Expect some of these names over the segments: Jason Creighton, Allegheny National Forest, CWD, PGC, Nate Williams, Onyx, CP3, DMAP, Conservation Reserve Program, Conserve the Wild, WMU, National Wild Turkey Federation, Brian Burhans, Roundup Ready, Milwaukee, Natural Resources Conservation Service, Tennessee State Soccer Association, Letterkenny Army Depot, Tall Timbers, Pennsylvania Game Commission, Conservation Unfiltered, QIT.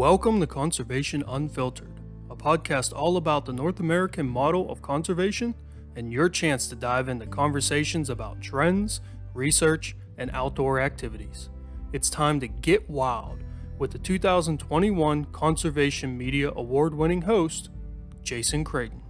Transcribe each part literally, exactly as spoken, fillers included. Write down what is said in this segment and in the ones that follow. Welcome to Conservation Unfiltered, a podcast all about the North American model of conservation and your chance to dive into conversations about trends, research, and outdoor activities. It's time to get wild with the two thousand twenty-one Conservation Media Award-winning host, Jason Creighton.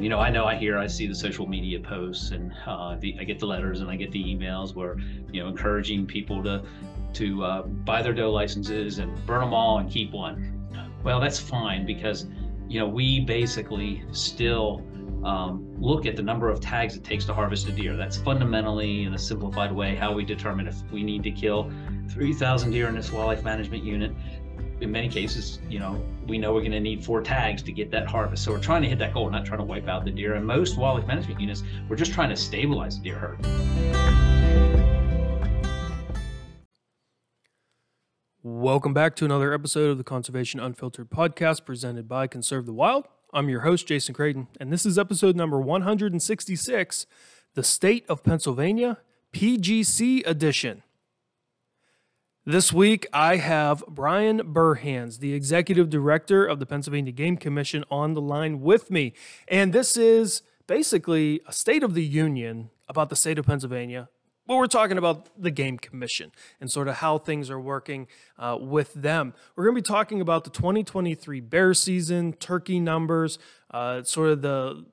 You know, I know I hear, I see the social media posts and uh, the, I get the letters and I get the emails where, you know, encouraging people to to uh, buy their doe licenses and burn them all and keep one. Well, that's fine because, you know, we basically still um, look at the number of tags it takes to harvest a deer. That's fundamentally, in a simplified way, how we determine if we need to kill three thousand deer in this wildlife management unit. In many cases, you know, we know we're going to need four tags to get that harvest. So we're trying to hit that goal, not trying to wipe out the deer. And most wildlife management units, we're just trying to stabilize the deer herd. Welcome back to another episode of the Conservation Unfiltered podcast presented by Conserve the Wild. I'm your host, Jason Creighton, and this is episode number one hundred sixty-six, the State of Pennsylvania P G C edition. This week, I have Brian Burhans, the Executive Director of the Pennsylvania Game Commission, on the line with me. And this is basically a State of the Union about the state of Pennsylvania, but we're talking about the Game Commission and sort of how things are working uh, with them. We're going to be talking about the twenty twenty-three bear season, turkey numbers, uh, sort of the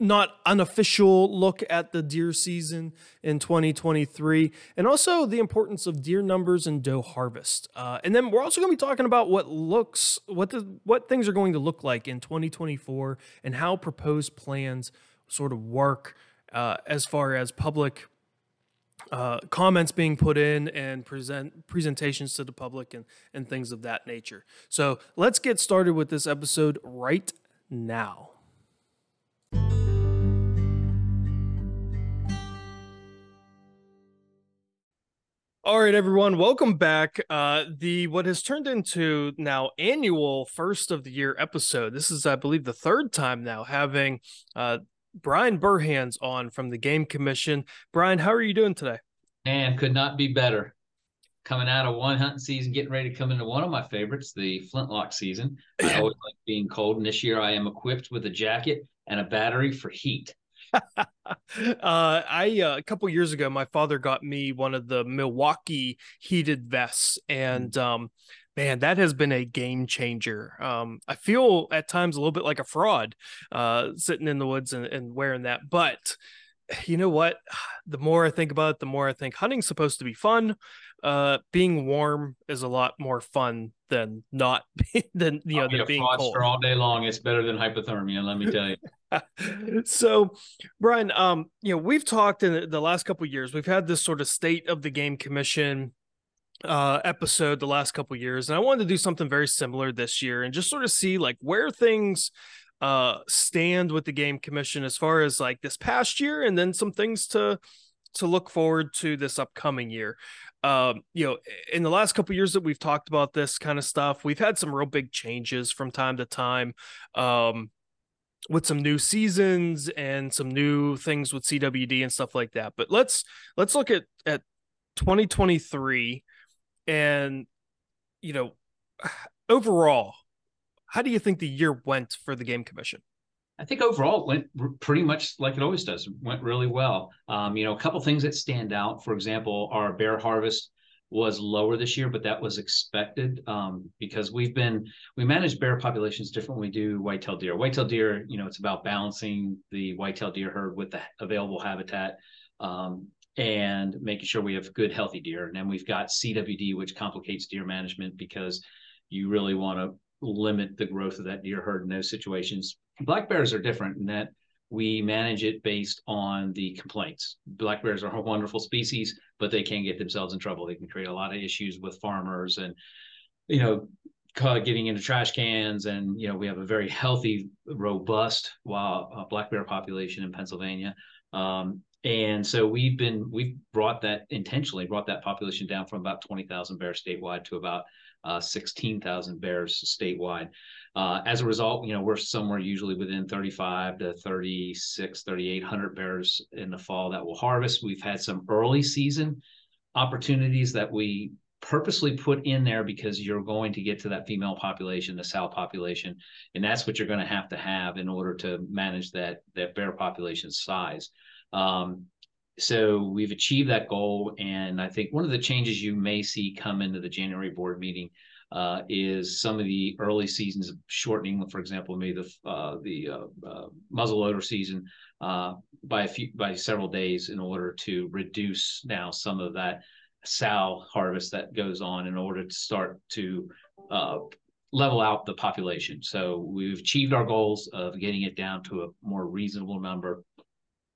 not unofficial look at the deer season in twenty twenty-three, and also the importance of deer numbers and doe harvest. Uh, and then we're also going to be talking about what looks, what the, what things are going to look like in twenty twenty-four and how proposed plans sort of work uh, as far as public uh, comments being put in and present presentations to the public and, and things of that nature. So let's get started with this episode right now. All right, everyone, welcome back. Uh, the what has turned into now annual first of the year episode. This is, I believe, the third time now having uh, Brian Burhans on from the Game Commission. Brian, how are you doing today? Man, could not be better. Coming out of one hunting season, getting ready to come into one of my favorites, the flintlock season. I always like being cold, and this year I am equipped with a jacket and a battery for heat. uh, I uh, a couple years ago, my father got me one of the Milwaukee heated vests, and um, man, that has been a game changer. Um, I feel at times a little bit like a fraud uh, sitting in the woods and, and wearing that. But you know what? The more I think about it, the more I think hunting's supposed to be fun. Uh, being warm is a lot more fun than not than you know I'll be than a being cold all day long. It's better than hypothermia, let me tell you. So, Brian, um, you know, we've talked in the last couple of years, we've had this sort of State of the Game Commission uh, episode the last couple of years, and I wanted to do something very similar this year and just sort of see like where things uh, stand with the Game Commission as far as like this past year and then some things to to look forward to this upcoming year. Um, you know, in the last couple of years that we've talked about this kind of stuff, we've had some real big changes from time to time. Um with some new seasons and some new things with C W D and stuff like that. But let's, let's look at, at twenty twenty-three and, you know, overall, how do you think the year went for the Game Commission? I think overall it went pretty much like it always does. It went really well. Um, you know, a couple things that stand out, for example, our bear harvest was lower this year, but that was expected um, because we've been, we manage bear populations different when we do white-tailed deer. White-tailed deer, you know, it's about balancing the white-tailed deer herd with the available habitat um, and making sure we have good, healthy deer. And then we've got C W D, which complicates deer management because you really want to limit the growth of that deer herd in those situations. Black bears are different in that we manage it based on the complaints. Black bears are a wonderful species, but they can get themselves in trouble. They can create a lot of issues with farmers and, you know, getting into trash cans. And, you know, we have a very healthy, robust wild uh, black bear population in Pennsylvania. Um, and so we've been, we've brought that intentionally, brought that population down from about twenty thousand bears statewide to about uh, sixteen thousand bears statewide. Uh, as a result, you know, we're somewhere usually within thirty-five to thirty-six, thirty-eight hundred bears in the fall that will harvest. We've had some early season opportunities that we purposely put in there because you're going to get to that female population, the sow population, and that's what you're going to have to have in order to manage that, that bear population size. Um, so we've achieved that goal, and I think one of the changes you may see come into the January board meeting uh, is some of the early seasons shortening, for example, maybe the, uh, the uh, uh, muzzleloader season uh, by, a few, by several days in order to reduce now some of that sow harvest that goes on in order to start to uh, level out the population. So we've achieved our goals of getting it down to a more reasonable number.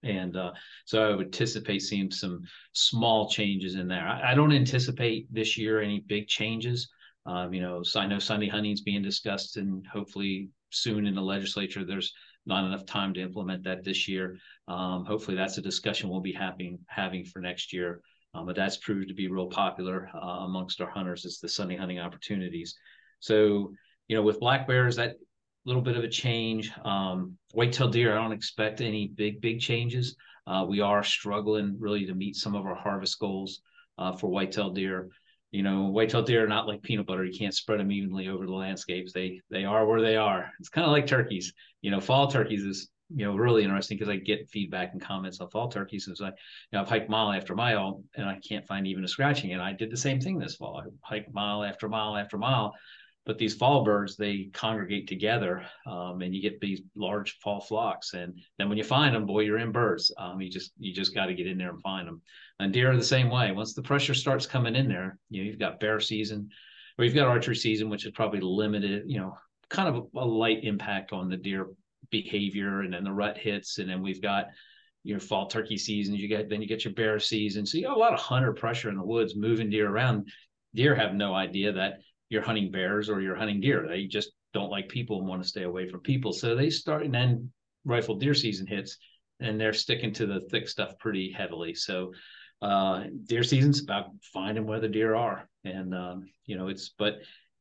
And uh, so I would anticipate seeing some small changes in there. I, I don't anticipate this year any big changes. Um, you know, so I know Sunday hunting is being discussed, and hopefully soon in the legislature, there's not enough time to implement that this year. Um, hopefully that's a discussion we'll be having, having for next year. Um, but that's proved to be real popular uh, amongst our hunters. It's the Sunday hunting opportunities. So, you know, with black bears, that little bit of a change. Um, white tail deer, I don't expect any big, big changes. Uh, we are struggling really to meet some of our harvest goals uh, for white tail deer. You know, white tail deer are not like peanut butter. You can't spread them evenly over the landscapes. They, they are where they are. It's kind of like turkeys. You know, fall turkeys is, you know, really interesting because I get feedback and comments on fall turkeys. Since I, you know, I've hiked mile after mile and I can't find even a scratching. And I did the same thing this fall. I hiked mile after mile after mile, but these fall birds, they congregate together um, and you get these large fall flocks. And then when you find them, boy, you're in birds. Um, you just, you just got to get in there and find them. And deer are the same way. Once the pressure starts coming in there, you know, you've got bear season, or you've got archery season, which is probably limited, you know, kind of a, a light impact on the deer behavior, and then the rut hits, and then we've got your fall turkey season, you get then you get your bear season, so you got a lot of hunter pressure in the woods moving deer around. Deer have no idea that you're hunting bears or you're hunting deer. They just don't like people and want to stay away from people, so they start, and then rifle deer season hits and they're sticking to the thick stuff pretty heavily. So uh deer season's about finding where the deer are, and um you know it's but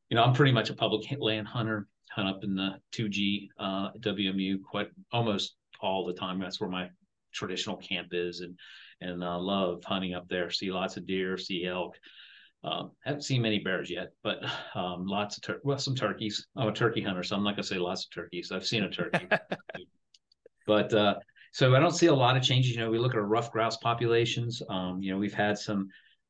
you know I'm pretty much a public land hunter. Hunt up in the two G uh, W M U quite almost all the time. That's where my traditional camp is, and and uh, love hunting up there. See lots of deer, see elk. Um, haven't seen many bears yet, but um, lots of tur well some turkeys. I'm a turkey hunter, so I'm not gonna say lots of turkeys. I've seen a turkey, but uh, so I don't see a lot of changes. You know, we look at our rough grouse populations. Um, you know, we've had some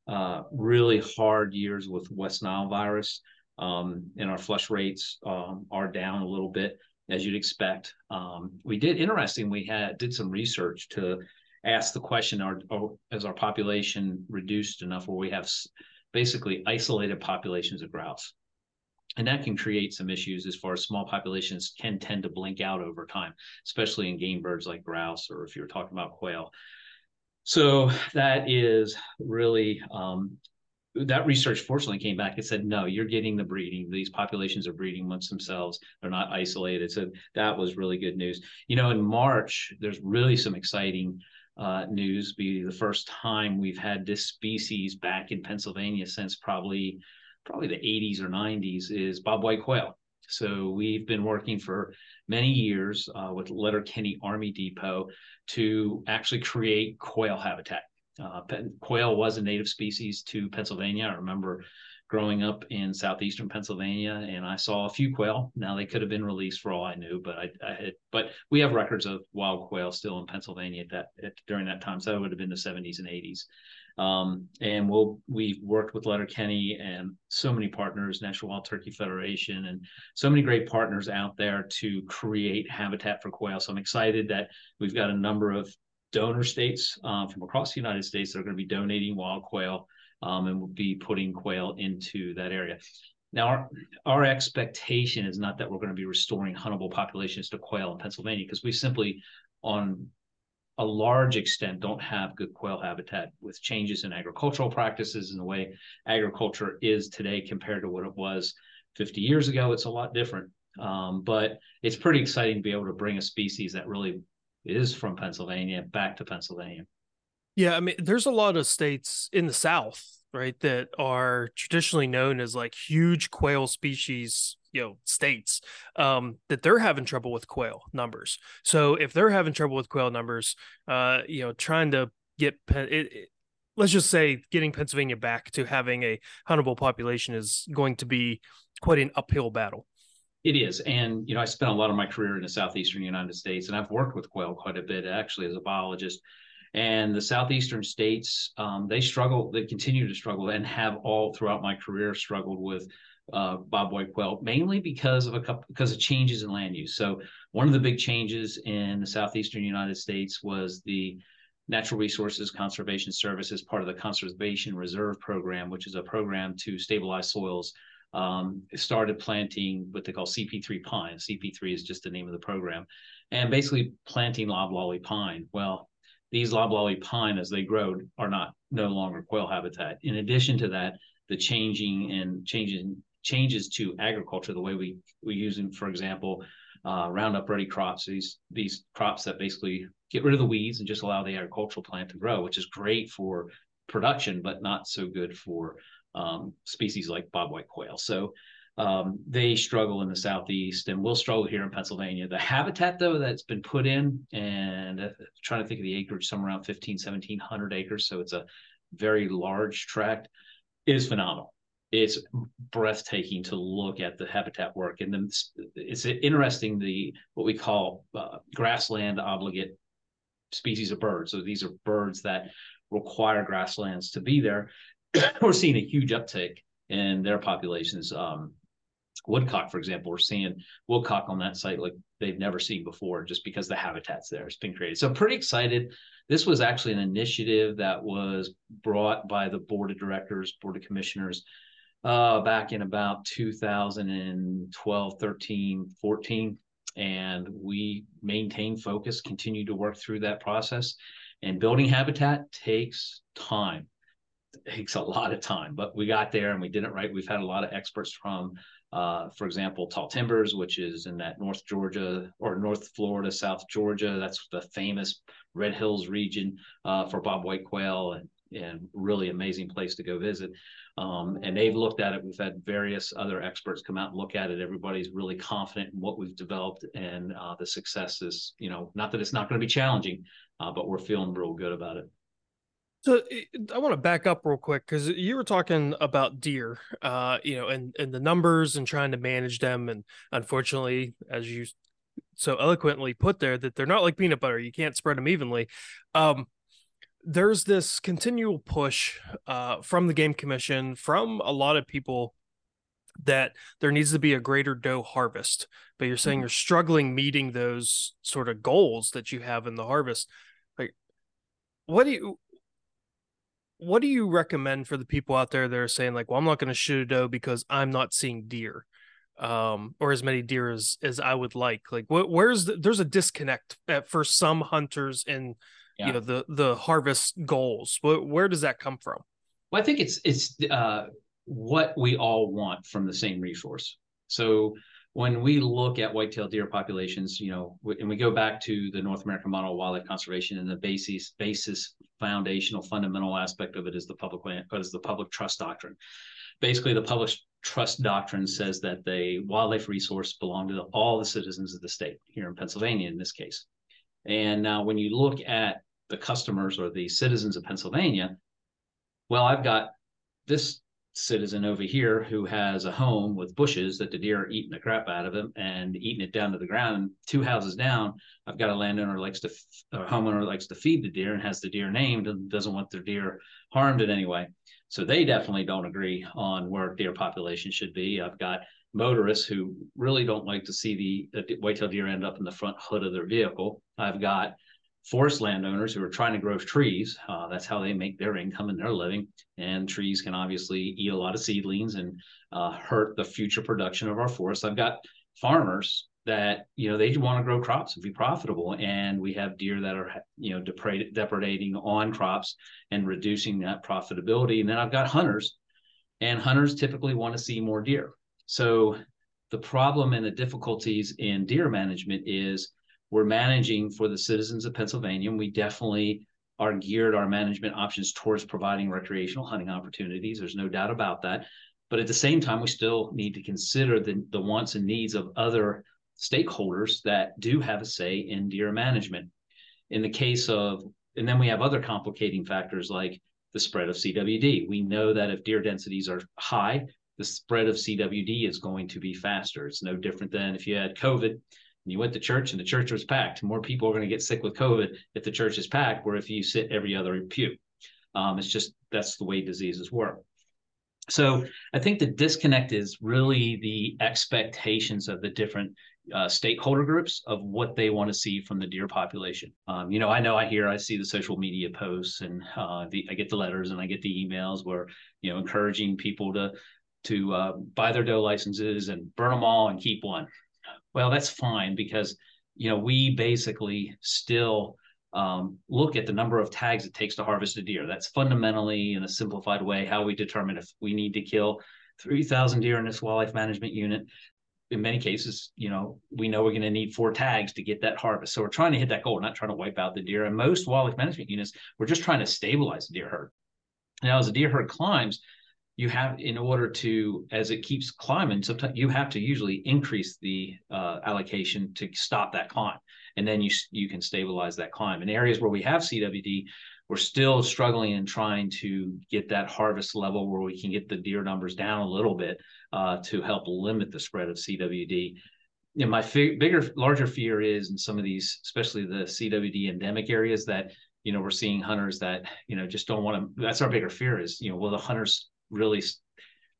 uh, really hard years with West Nile virus. Um, and our flush rates um, are down a little bit, as you'd expect. Um, we did, interesting, we had did some research to ask the question, are, are, is our population reduced enough where we have basically isolated populations of grouse? And that can create some issues as far as small populations can tend to blink out over time, especially in game birds like grouse, or if you're talking about quail. So that is really... Um, that research fortunately came back and said, no, you're getting the breeding. These populations are breeding amongst themselves. They're not isolated. So that was really good news. You know, in March, there's really some exciting uh, news. Be the first time we've had this species back in Pennsylvania since probably, probably the eighties or nineties is bobwhite quail. So we've been working for many years uh, with Letterkenny Army Depot to actually create quail habitat. Uh, quail was a native species to Pennsylvania. I remember growing up in southeastern Pennsylvania, and I saw a few quail. Now, they could have been released for all I knew, but I, I had, but we have records of wild quail still in Pennsylvania at that at, during that time. So that would have been the seventies and eighties. Um, and we'll we've worked with Letterkenny and so many partners, National Wild Turkey Federation, and so many great partners out there to create habitat for quail. So I'm excited that we've got a number of donor states um, from across the United States that are going to be donating wild quail, um, and will be putting quail into that area. Now, our, our expectation is not that we're going to be restoring huntable populations to quail in Pennsylvania, because we simply, on a large extent, don't have good quail habitat with changes in agricultural practices and the way agriculture is today compared to what it was fifty years ago. It's a lot different, um, but it's pretty exciting to be able to bring a species that really is from Pennsylvania back to Pennsylvania. Yeah, I mean, there's a lot of states in the South right, that are traditionally known as like huge quail species, you know, states, um, that they're having trouble with quail numbers. So if they're having trouble with quail numbers, uh, you know, trying to get, it, it, let's just say getting Pennsylvania back to having a huntable population is going to be quite an uphill battle. It is. And, you know, I spent a lot of my career in the southeastern United States, and I've worked with quail quite a bit, actually, as a biologist. And the southeastern states, um, they struggle, they continue to struggle, and have all throughout my career struggled with uh, bob white quail, mainly because of a couple, because of changes in land use. So one of the big changes in the southeastern United States was the Natural Resources Conservation Service is part of the Conservation Reserve Program, which is a program to stabilize soils. Um, started planting what they call C P three pine. C P three is just the name of the program, and basically planting loblolly pine. Well, these loblolly pine, as they grow, are not no longer quail habitat. In addition to that, the changing and changing changes to agriculture, the way we we use them, for example, uh, Roundup Ready crops. These these crops that basically get rid of the weeds and just allow the agricultural plant to grow, which is great for production, but not so good for Um, species like bob white quail. So um, they struggle in the southeast and will struggle here in Pennsylvania. The habitat, though, that's been put in, and I'm trying to think of the acreage, somewhere around fifteen, seventeen hundred acres, so it's a very large tract, is phenomenal. It's breathtaking to look at the habitat work. And then it's interesting, the what we call uh, grassland obligate species of birds. So these are birds that require grasslands to be there. We're seeing a huge uptick in their populations. Um, woodcock, for example, we're seeing woodcock on that site like they've never seen before, just because the habitat's there. It's been created. So pretty excited. This was actually an initiative that was brought by the board of directors, board of commissioners, uh, back in about two thousand twelve, thirteen, fourteen. And we maintained focus, continued to work through that process. And building habitat takes time. Takes a lot of time, but we got there and we did it right. We've had a lot of experts from, uh, for example, Tall Timbers, which is in that North Georgia or North Florida, South Georgia. That's the famous Red Hills region uh, for bob white quail, and, and really amazing place to go visit. Um, and they've looked at it. We've had various other experts come out and look at it. Everybody's really confident in what we've developed, and uh, the success is, you know, not that it's not going to be challenging, uh, but we're feeling real good about it. So I want to back up real quick, because you were talking about deer, uh, you know, and, and the numbers and trying to manage them. And unfortunately, as you so eloquently put there, that they're not like peanut butter. You can't spread them evenly. Um, there's this continual push uh, from the Game Commission, from a lot of people, that there needs to be a greater doe harvest. But you're saying you're struggling meeting those sort of goals that you have in the harvest. Like, what do you... What do you recommend for the people out there that are saying, like, well, I'm not going to shoot a doe because I'm not seeing deer, um, or as many deer as, as I would like? Like, wh where's the, there's a disconnect at, for some hunters in, yeah. you know, the, the harvest goals. Wh where does that come from? Well, I think it's, it's uh, what we all want from the same resource. So when we look at whitetail deer populations, you know, and we go back to the North American model of wildlife conservation, and the basis, basis, foundational, fundamental aspect of it is the public land, is the public trust doctrine. Basically, the public trust doctrine says that the wildlife resource belongs to the, all the citizens of the state, here in Pennsylvania in this case. And now, when you look at the customers or the citizens of Pennsylvania, well, I've got this citizen over here who has a home with bushes that the deer are eating the crap out of them and eating it down to the ground. And two houses down, I've got a landowner likes to, or homeowner likes to feed the deer and has the deer named and doesn't want their deer harmed in any way. So they definitely don't agree on where deer population should be. I've got motorists who really don't like to see the, the whitetail deer end up in the front hood of their vehicle. I've got forest landowners who are trying to grow trees. Uh, that's how they make their income and their living. And trees can obviously eat a lot of seedlings and uh, hurt the future production of our forests. I've got farmers that, you know, they want to grow crops and be profitable. And we have deer that are, you know, depredating on crops and reducing that profitability. And then I've got hunters, and hunters typically want to see more deer. So the problem and the difficulties in deer management is we're managing for the citizens of Pennsylvania, and we definitely are geared, our management options, towards providing recreational hunting opportunities. There's no doubt about that. But at the same time, we still need to consider the, the wants and needs of other stakeholders that do have a say in deer management. In the case of, and then we have other complicating factors like the spread of C W D. We know that if deer densities are high, the spread of C W D is going to be faster. It's no different than if you had COVID and you went to church and the church was packed. More people are going to get sick with COVID if the church is packed, or if you sit every other pew. Um, it's just, that's the way diseases work. So I think the disconnect is really the expectations of the different uh, stakeholder groups of what they want to see from the deer population. Um, you know, I know I hear, I see the social media posts, and uh, the, I get the letters and I get the emails where, you know, encouraging people to to uh, buy their doe licenses and burn them all and keep one. Well, that's fine, because, you know, we basically still Um, look at the number of tags it takes to harvest a deer. That's fundamentally, in a simplified way, how we determine if we need to kill three thousand deer in this wildlife management unit. In many cases, you know, we know we're going to need four tags to get that harvest. So we're trying to hit that goal. We're not trying to wipe out the deer. And most wildlife management units, we're just trying to stabilize the deer herd. Now, as the deer herd climbs, you have, in order to, as it keeps climbing, sometimes you have to usually increase the uh, allocation to stop that climb. And then you you can stabilize that climb. In areas where we have C W D, we're still struggling and trying to get that harvest level where we can get the deer numbers down a little bit uh, to help limit the spread of C W D. You know, my bigger, larger fear is in some of these, especially the C W D endemic areas, that, you know, we're seeing hunters that, you know, just don't want to. That's our bigger fear is, you know, will the hunters really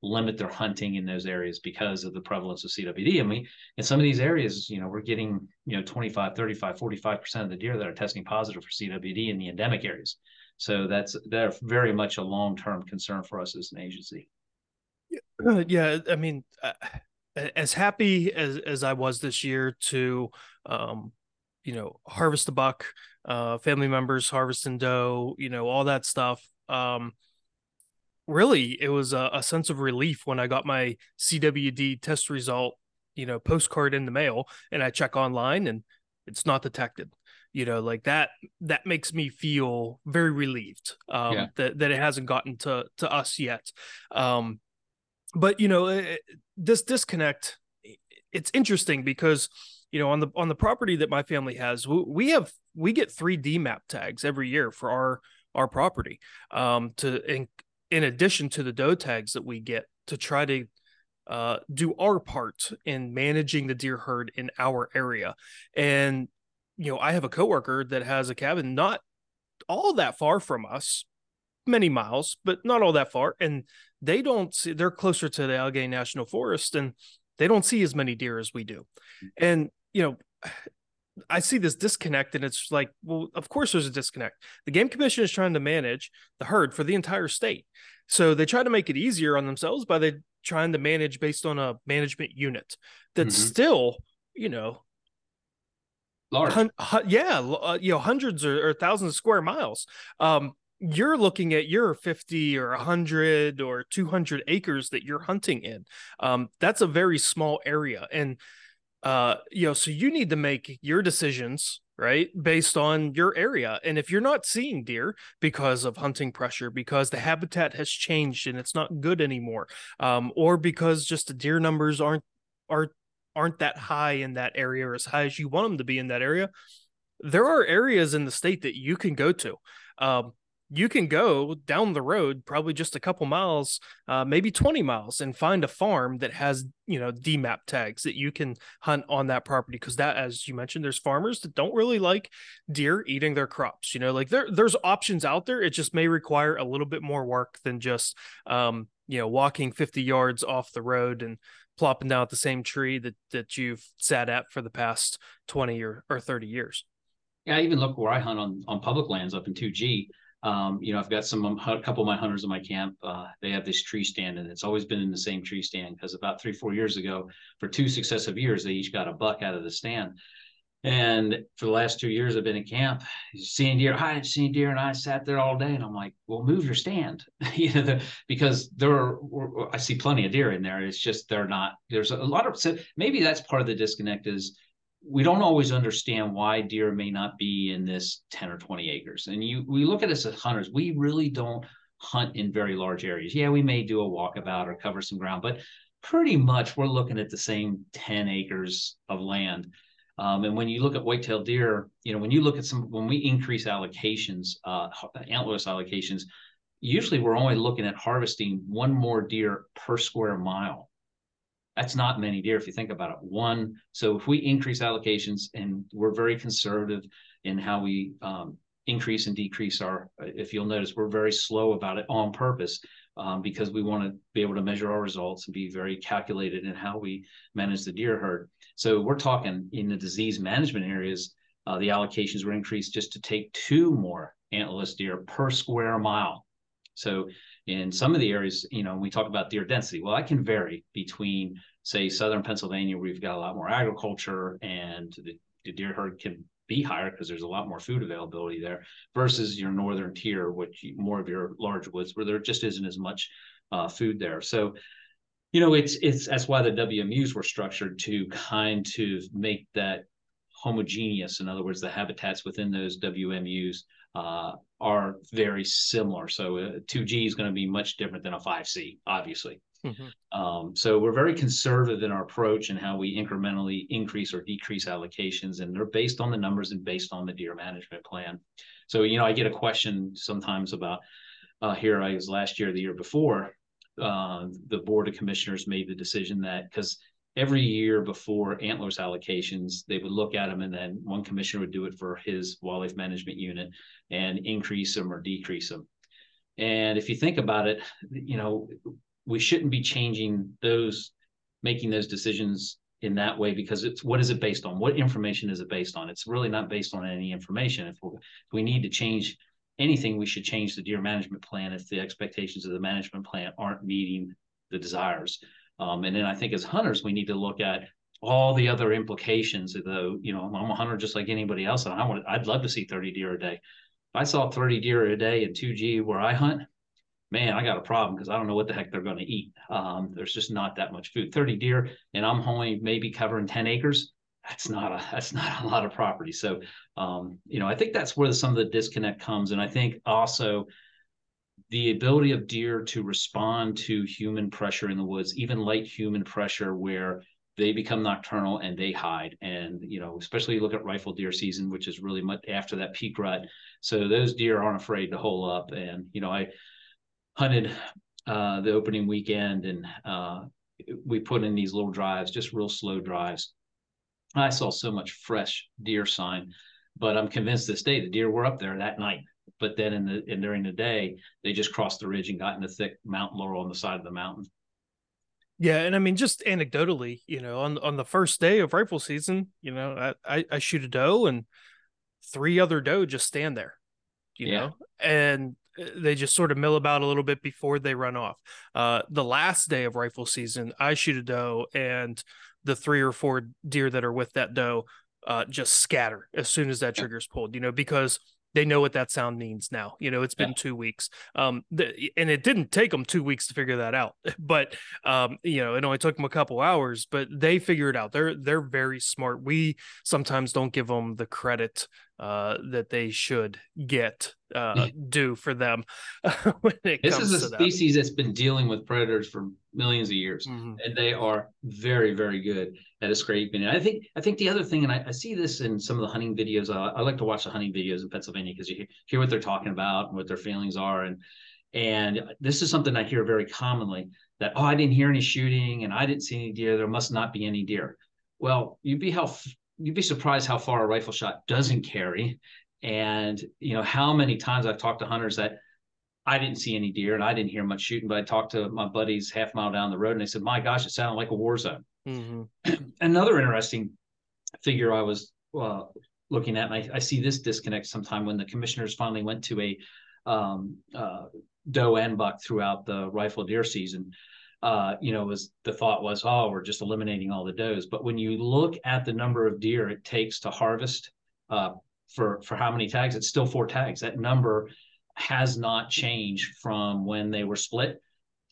limit their hunting in those areas because of the prevalence of C W D? And we, in some of these areas, you know, we're getting, you know, twenty-five, thirty-five, forty-five percent of the deer that are testing positive for C W D in the endemic areas. So that's, they're very much a long-term concern for us as an agency. Uh, yeah. I mean, uh, as happy as, as I was this year to, um, you know, harvest a buck, uh, family members harvesting doe, you know, all that stuff. Um, Really, it was a, a sense of relief when I got my C W D test result, you know, postcard in the mail, and I check online and it's not detected. You know, like that, that makes me feel very relieved um, yeah. that, that it hasn't gotten to, to us yet. Um, but, you know, it, this disconnect, it's interesting because, you know, on the on the property that my family has, we, we have we get three D MAP tags every year for our, our property um, to in, in addition to the doe tags that we get to try to uh, do our part in managing the deer herd in our area. And, you know, I have a coworker that has a cabin, not all that far from us, many miles, but not all that far. And they don't see, they're closer to the Allegheny National Forest, and they don't see as many deer as we do. And, you know, I see this disconnect, and it's like, well, of course there's a disconnect. The Game Commission is trying to manage the herd for the entire state. So they try to make it easier on themselves by they trying to manage based on a management unit that's mm-hmm. still, you know, large. Hun, hun, yeah. Uh, you know, hundreds or, or thousands of square miles. Um, you're looking at your fifty or one hundred or two hundred acres that you're hunting in. Um, that's a very small area. And, Uh, you know, so you need to make your decisions, right, based on your area. And if you're not seeing deer because of hunting pressure, because the habitat has changed and it's not good anymore, um, or because just the deer numbers aren't aren't aren't that high in that area, or as high as you want them to be in that area, there are areas in the state that you can go to. Um, you can go down the road, probably just a couple miles, uh, maybe twenty miles, and find a farm that has, you know, D MAP tags that you can hunt on that property. Cause that, as you mentioned, there's farmers that don't really like deer eating their crops, you know, like there, there's options out there. It just may require a little bit more work than just, um, you know, walking fifty yards off the road and plopping down at the same tree that, that you've sat at for the past twenty or thirty years. Yeah. I even look where I hunt on, on public lands up in two G. Um, you know, I've got some, a couple of my hunters in my camp, uh, they have this tree stand, and it's always been in the same tree stand, because about three, four years ago, for two successive years, they each got a buck out of the stand. And for the last two years I've been in camp, seeing deer, I didn't see deer, and I sat there all day, and I'm like, well, move your stand, you know, the, because there are, I see plenty of deer in there. It's just, they're not, there's a lot of, so maybe that's part of the disconnect is, we don't always understand why deer may not be in this ten or twenty acres. And you, we look at us as hunters, we really don't hunt in very large areas. Yeah, we may do a walkabout or cover some ground, but pretty much we're looking at the same ten acres of land. Um, and when you look at white-tailed deer, you know, when you look at some, when we increase allocations, uh, antlerless allocations, usually we're only looking at harvesting one more deer per square mile. That's not many deer if you think about it. One, so if we increase allocations, and we're very conservative in how we um, increase and decrease our, if you'll notice, we're very slow about it on purpose um, because we want to be able to measure our results and be very calculated in how we manage the deer herd. So we're talking in the disease management areas, uh, the allocations were increased just to take two more antlerless deer per square mile. So in some of the areas, you know, we talk about deer density. Well, that can vary between, say, southern Pennsylvania, where you've got a lot more agriculture and the, the deer herd can be higher because there's a lot more food availability there, versus your northern tier, which more of your large woods where there just isn't as much uh, food there. So, you know, it's it's that's why the W M Us were structured to kind of make that homogeneous. In other words, the habitats within those W M Us uh, are very similar. So a two G is going to be much different than a five C, obviously. Mm-hmm. Um, so we're very conservative in our approach and how we incrementally increase or decrease allocations, and they're based on the numbers and based on the deer management plan. So, you know, I get a question sometimes about uh, here I was last year, the year before, uh, the Board of Commissioners made the decision that, because every year before antlerless allocations, they would look at them, and then one commissioner would do it for his wildlife management unit and increase them or decrease them. And if you think about it, you know, we shouldn't be changing those, making those decisions in that way, because it's, what is it based on? What information is it based on? It's really not based on any information. If, we're, if we need to change anything, we should change the deer management plan if the expectations of the management plan aren't meeting the desires. Um, and then I think as hunters, we need to look at all the other implications. Though, you know, I'm a hunter just like anybody else, and I want, I'd love to see thirty deer a day. If I saw thirty deer a day in two G where I hunt, man, I got a problem, because I don't know what the heck they're going to eat. Um, there's just not that much food. thirty deer, and I'm only maybe covering ten acres. That's not a that's not a lot of property. So, um, you know, I think that's where some of the disconnect comes, and I think also the ability of deer to respond to human pressure in the woods, even light human pressure, where they become nocturnal and they hide. And, you know, especially you look at rifle deer season, which is really much after that peak rut. So those deer aren't afraid to hole up. And, you know, I hunted uh, the opening weekend, and uh, we put in these little drives, just real slow drives. I saw so much fresh deer sign, but I'm convinced this day the deer were up there that night. But then in the and during the day, they just crossed the ridge and got into thick mountain laurel on the side of the mountain. Yeah, and I mean, just anecdotally, you know, on on the first day of rifle season, you know, I I shoot a doe, and three other doe just stand there, you yeah. know, and they just sort of mill about a little bit before they run off. Uh, the last day of rifle season, I shoot a doe, and the three or four deer that are with that doe uh, just scatter as soon as that trigger's pulled, you know, because they know what that sound means now. You know, it's been yeah. two weeks. Um, the, and it didn't take them two weeks to figure that out. But, um, you know, it only took them a couple hours, but they figure it out. They're, they're very smart. We sometimes don't give them the credit uh, that they should get uh, due for them. when it this comes is a to species that. that's been dealing with predators for millions of years. Mm-hmm. And they are very, very good at escaping. And I think, I think the other thing, and I, I see this in some of the hunting videos, uh, I like to watch the hunting videos in Pennsylvania, because you hear, hear what they're talking about and what their feelings are. And, and this is something I hear very commonly, that, oh, I didn't hear any shooting and I didn't see any deer. There must not be any deer. Well, you'd be how, you'd be surprised how far a rifle shot doesn't carry. And, you know, how many times I've talked to hunters that I didn't see any deer and I didn't hear much shooting, but I talked to my buddies half mile down the road and they said, my gosh, it sounded like a war zone. Mm-hmm. Another interesting figure I was uh, looking at, and I, I see this disconnect sometime, when the commissioners finally went to a um, uh, doe and buck throughout the rifle deer season. Uh, you know, was the thought was, oh, we're just eliminating all the does. But when you look at the number of deer it takes to harvest uh, for, for how many tags, it's still four tags. That number has not changed from when they were split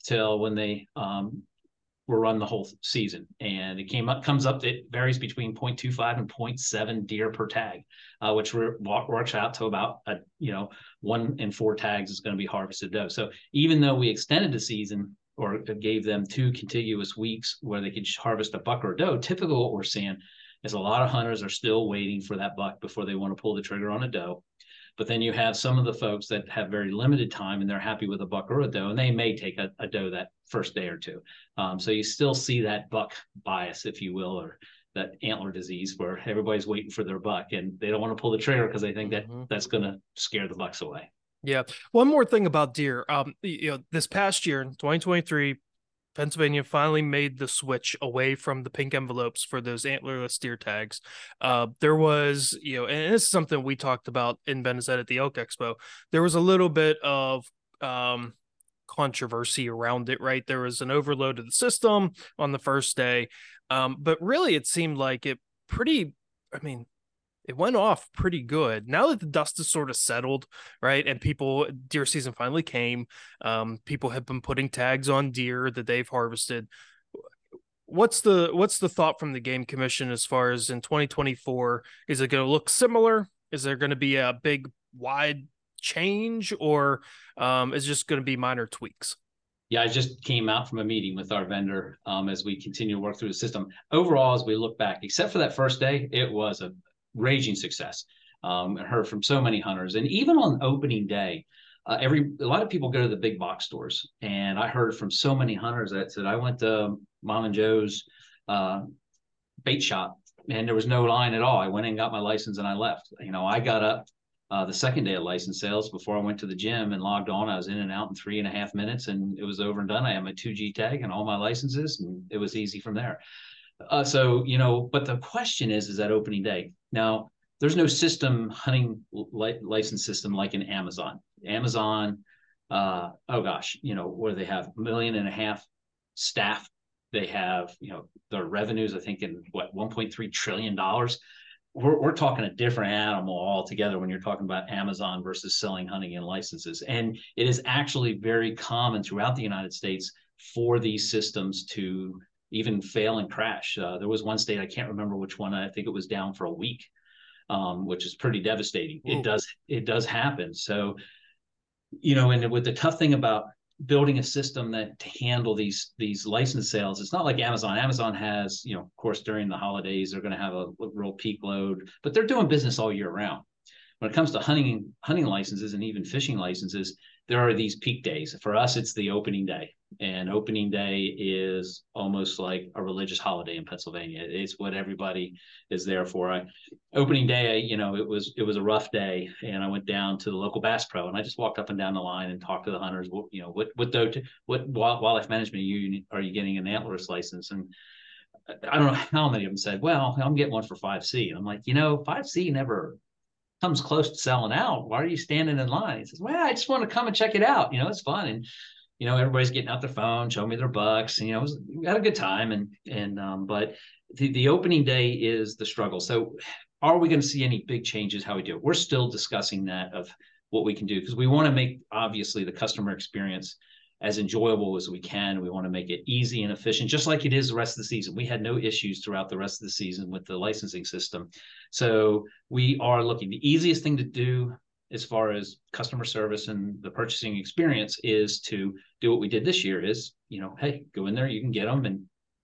till when they um, were run the whole season. And it came up, comes up, it varies between zero point two five and zero point seven deer per tag, uh, which re- works out to about, a, you know, one in four tags is going to be harvested doe. So even though we extended the season or gave them two contiguous weeks where they could harvest a buck or a doe, typical what we're seeing is a lot of hunters are still waiting for that buck before they want to pull the trigger on a doe. But then you have some of the folks that have very limited time and they're happy with a buck or a doe, and they may take a, a doe that first day or two. Um, so you still see that buck bias, if you will, or that antler disease where everybody's waiting for their buck and they don't want to pull the trigger because they think that mm-hmm. that's going to scare the bucks away. Yeah. One more thing about deer. Um, you know, this past year in twenty twenty-three, Pennsylvania finally made the switch away from the pink envelopes for those antlerless deer tags. Uh, there was, you know, and this is something we talked about in Benazet at the Elk Expo. There was a little bit of um, controversy around it, right? There was an overload of the system on the first day. Um, but really, it seemed like it pretty, I mean, it went off pretty good. Now that the dust has sort of settled, right, and people, deer season finally came, um, people have been putting tags on deer that they've harvested. What's the what's the thought from the Game Commission as far as in twenty twenty-four? Is it going to look similar? Is there going to be a big, wide change, or um, is it just going to be minor tweaks? Yeah, I just came out from a meeting with our vendor um, as we continue to work through the system. Overall, as we look back, except for that first day, it was a raging success. Um, I heard from so many hunters, and even on opening day, uh, every a lot of people go to the big box stores, and I heard from so many hunters that said, I went to Mom and Joe's uh, bait shop, and there was no line at all. I went and got my license, and I left. You know, I got up uh, the second day of license sales before I went to the gym and logged on. I was in and out in three and a half minutes, and it was over and done. I had my two G tag and all my licenses, and it was easy from there. Uh, so, you know, but the question is, is that opening day. Now, there's no system hunting li- license system like in Amazon. Amazon, uh, oh gosh, you know, where they have a million and a half staff. They have, you know, their revenues, I think, in what, one point three trillion dollars. We're, we're talking a different animal altogether when you're talking about Amazon versus selling hunting and licenses. And it is actually very common throughout the United States for these systems to even fail and crash. Uh, there was one state, I can't remember which one, I think it was down for a week, um, which is pretty devastating. Ooh. It does, it does happen. So, you know, and with the tough thing about building a system that to handle these, these license sales, it's not like Amazon. Amazon has, you know, of course, during the holidays, they're going to have a, a real peak load, but they're doing business all year round. When it comes to hunting, hunting licenses and even fishing licenses, there are these peak days. For us, it's the opening day. And opening day is almost like a religious holiday in Pennsylvania. It's what everybody is there for. I, opening day, you know, it was it was a rough day, and I went down to the local Bass Pro, and I just walked up and down the line and talked to the hunters. What, you know, what what what, what wildlife management are you, are you getting an antlerless license? And I don't know how many of them said, well, I'm getting one for five C. And I'm like, you know, five C never comes close to selling out. Why are you standing in line? He says, well, I just want to come and check it out. You know, it's fun. And you know, everybody's getting out their phone, showing me their bucks, and, you know, it was, we had a good time. And, and, um, but the, the opening day is the struggle. So are we going to see any big changes, how we do it? We're still discussing that of what we can do, because we want to make, obviously, the customer experience as enjoyable as we can. We want to make it easy and efficient, just like it is the rest of the season. We had no issues throughout the rest of the season with the licensing system. So we are looking, the easiest thing to do as far as customer service and the purchasing experience is to do what we did this year is, you know, hey, go in there, you can get them and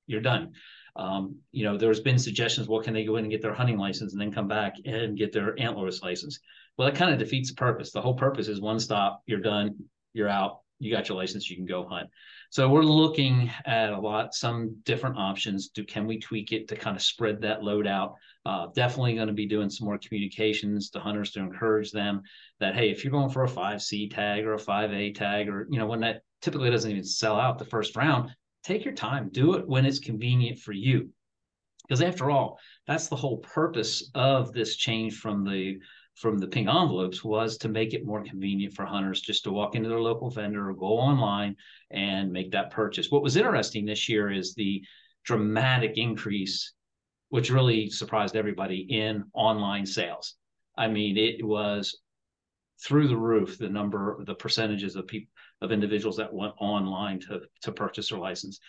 you're done. Um, you know, there's been suggestions, well, can they go in and get their hunting license and then come back and get their antlerless license? Well, that kind of defeats the purpose. The whole purpose is one stop, you're done, you're out, you got your license, you can go hunt. So we're looking at a lot, some different options. Do, can we tweak it to kind of spread that load out? Uh, definitely going to be doing some more communications to hunters to encourage them that, hey, if you're going for a five C tag or a five A tag, or, you know, when that typically doesn't even sell out the first round, take your time, do it when it's convenient for you. Because after all, that's the whole purpose of this change from the from the pink envelopes, was to make it more convenient for hunters just to walk into their local vendor or go online and make that purchase. What was interesting this year is the dramatic increase, which really surprised everybody, in online sales. I mean, it was through the roof, the number, the percentages of people, of individuals that went online to, to purchase their license.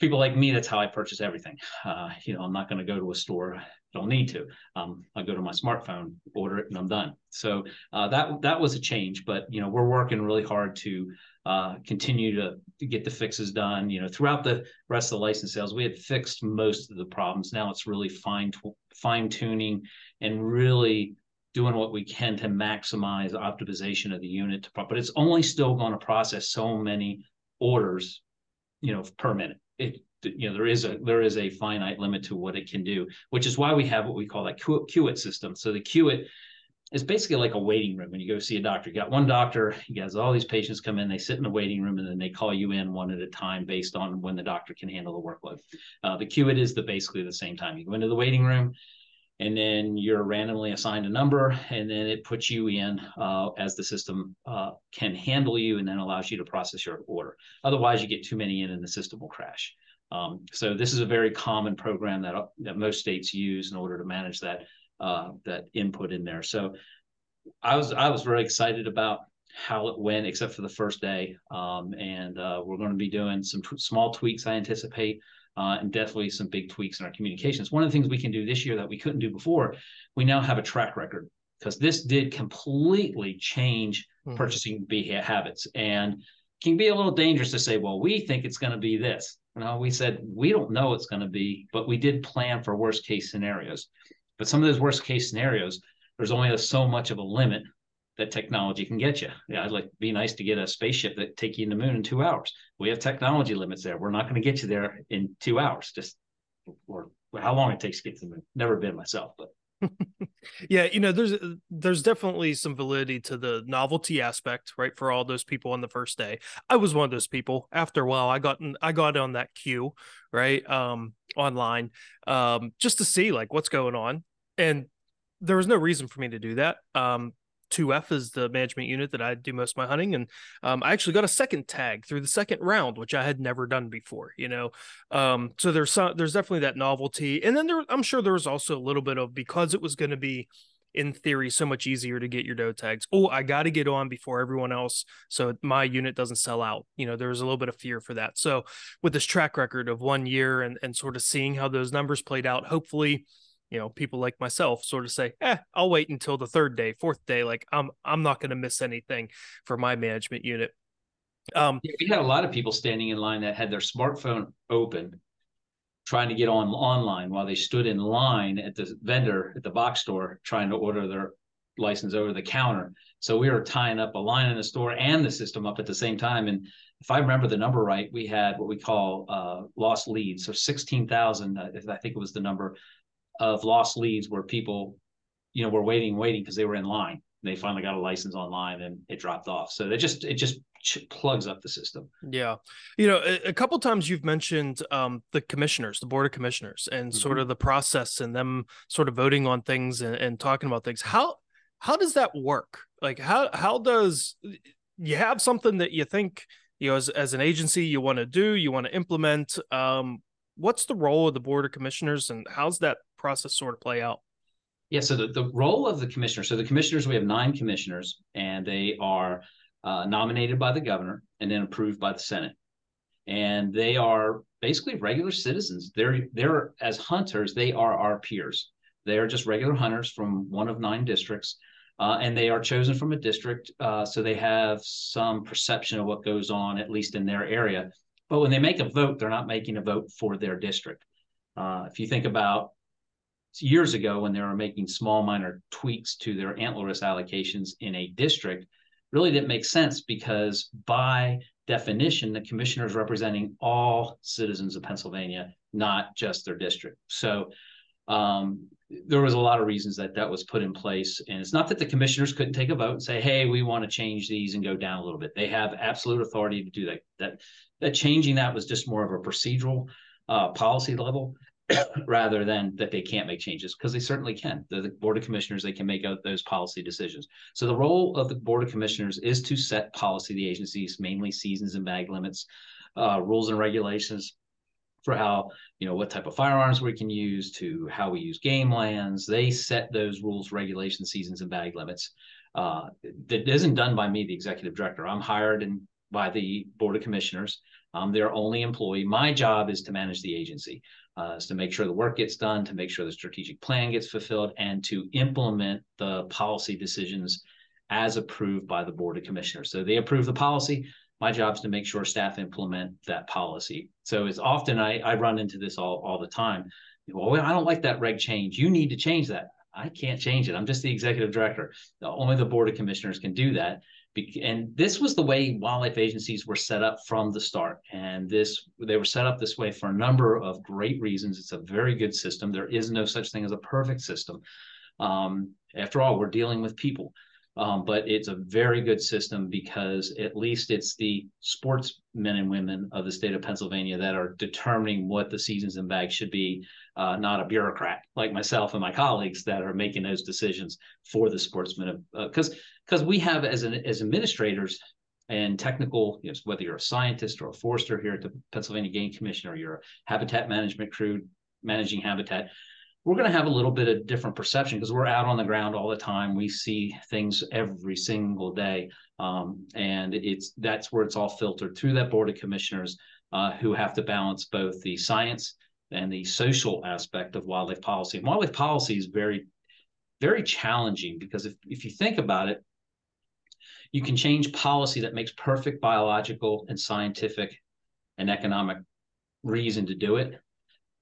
people like me, that's how I purchase everything. Uh, you know, I'm not going to go to a store. Don't need to. Um, I go to my smartphone, order it, and I'm done. So uh, that that was a change. But you know, we're working really hard to uh, continue to, to get the fixes done. You know, throughout the rest of the license sales, we had fixed most of the problems. Now it's really fine fine tuning and really doing what we can to maximize optimization of the unit. To pro- but it's only still going to process so many orders, you know, per minute. It, you know, there is a there is a finite limit to what it can do, which is why we have what we call that Q I T system. So the Q I T is basically like a waiting room. When you go see a doctor, you got one doctor, he has all these patients come in, they sit in the waiting room, and then they call you in one at a time based on when the doctor can handle the workload. Uh, the Q I T is the basically the same time. You go into the waiting room, and then you're randomly assigned a number, and then it puts you in uh, as the system uh, can handle you, and then allows you to process your order. Otherwise, you get too many in, and the system will crash. Um, so this is a very common program that, that most states use in order to manage that uh, that input in there. So I was I was very excited about how it went, except for the first day, um, and uh, we're going to be doing some t- small tweaks, I anticipate. Uh, and definitely some big tweaks in our communications. One of the things we can do this year that we couldn't do before, we now have a track record, because this did completely change mm-hmm. purchasing behavior habits, and can be a little dangerous to say, well, we think it's going to be this. You know, we said, we don't know it's going to be, but we did plan for worst case scenarios. But some of those worst case scenarios, there's only a, so much of a limit that technology can get you. Yeah, I'd like to be nice to get a spaceship that take you to the moon in two hours. We have technology limits there. We're not going to get you there in two hours, just or how long it takes to get to the moon. Never been myself, but. Yeah, you know, there's there's definitely some validity to the novelty aspect, right? For all those people on the first day, I was one of those people. After a while, I got in, I got on that queue, right, um, online, um, just to see like what's going on, and there was no reason for me to do that. Um, two F is the management unit that I do most of my hunting. And um, I actually got a second tag through the second round, which I had never done before, you know? Um, so there's some, there's definitely that novelty. And then there, I'm sure there was also a little bit of, because it was going to be in theory so much easier to get your doe tags. Oh, I got to get on before everyone else, so my unit doesn't sell out. You know, there was a little bit of fear for that. So with this track record of one year and, and sort of seeing how those numbers played out, hopefully, you know, people like myself sort of say, eh, I'll wait until the third day, fourth day. Like I'm, I'm not going to miss anything for my management unit. Um, yeah, we had a lot of people standing in line that had their smartphone open, trying to get on online while they stood in line at the vendor at the box store, trying to order their license over the counter. So we were tying up a line in the store and the system up at the same time. And if I remember the number right, we had what we call uh, lost leads. So sixteen thousand, I think it was the number, of lost leads where people, you know, were waiting, waiting because they were in line. They finally got a license online and it dropped off. So they just, it just plugs up the system. Yeah. You know, a, a couple times you've mentioned um, the commissioners, the board of commissioners, and mm-hmm. sort of the process and them sort of voting on things and, and talking about things. How, how does that work? Like how, how does you have something that you think, you know, as, as an agency, you want to do, you want to implement, um, what's the role of the board of commissioners and how's that process sort of play out? Yeah, so the, the role of the commissioner, so the commissioners, we have nine commissioners, and they are uh, nominated by the governor and then approved by the Senate. And they are basically regular citizens. They're, they're as hunters, they are our peers. They are just regular hunters from one of nine districts, uh, and they are chosen from a district, uh, so they have some perception of what goes on, at least in their area. But when they make a vote, they're not making a vote for their district. Uh, if you think about years ago when they were making small minor tweaks to their antlerless allocations in a district, really didn't make sense because by definition, the commissioner is representing all citizens of Pennsylvania, not just their district. So um, there was a lot of reasons that that was put in place. And it's not that the commissioners couldn't take a vote and say, hey, we want to change these and go down a little bit. They have absolute authority to do that. That, that changing that was just more of a procedural uh, policy level rather than that they can't make changes, because they certainly can. The, the Board of Commissioners, they can make out those policy decisions. So the role of the Board of Commissioners is to set policy, the agencies, mainly seasons and bag limits, uh, rules and regulations for how, you know, what type of firearms we can use to how we use game lands. They set those rules, regulations, seasons, and bag limits. Uh, that isn't done by me, the executive director. I'm hired and by the Board of Commissioners. I'm their only employee. My job is to manage the agency, uh, is to make sure the work gets done, to make sure the strategic plan gets fulfilled, and to implement the policy decisions as approved by the Board of Commissioners. So they approve the policy. My job is to make sure staff implement that policy. So it's often I, I run into this all, all the time. Well, I don't like that reg change. You need to change that. I can't change it. I'm just the executive director. Only the Board of Commissioners can do that. And this was the way wildlife agencies were set up from the start. And this they were set up this way for a number of great reasons. It's a very good system. There is no such thing as a perfect system. Um, after all, we're dealing with people. Um, but it's a very good system because at least it's the sportsmen and women of the state of Pennsylvania that are determining what the seasons and bags should be, uh, not a bureaucrat like myself and my colleagues that are making those decisions for the sportsmen. Because uh, because we have as an as administrators and technical, you know, whether you're a scientist or a forester here at the Pennsylvania Game Commission or you're a habitat management crew managing habitat, we're going to have a little bit of different perception because we're out on the ground all the time. We see things every single day. Um, and it's that's where it's all filtered through that Board of Commissioners uh, who have to balance both the science and the social aspect of wildlife policy. And wildlife policy is very, very challenging because if, if you think about it, you can change policy that makes perfect biological and scientific and economic reason to do it.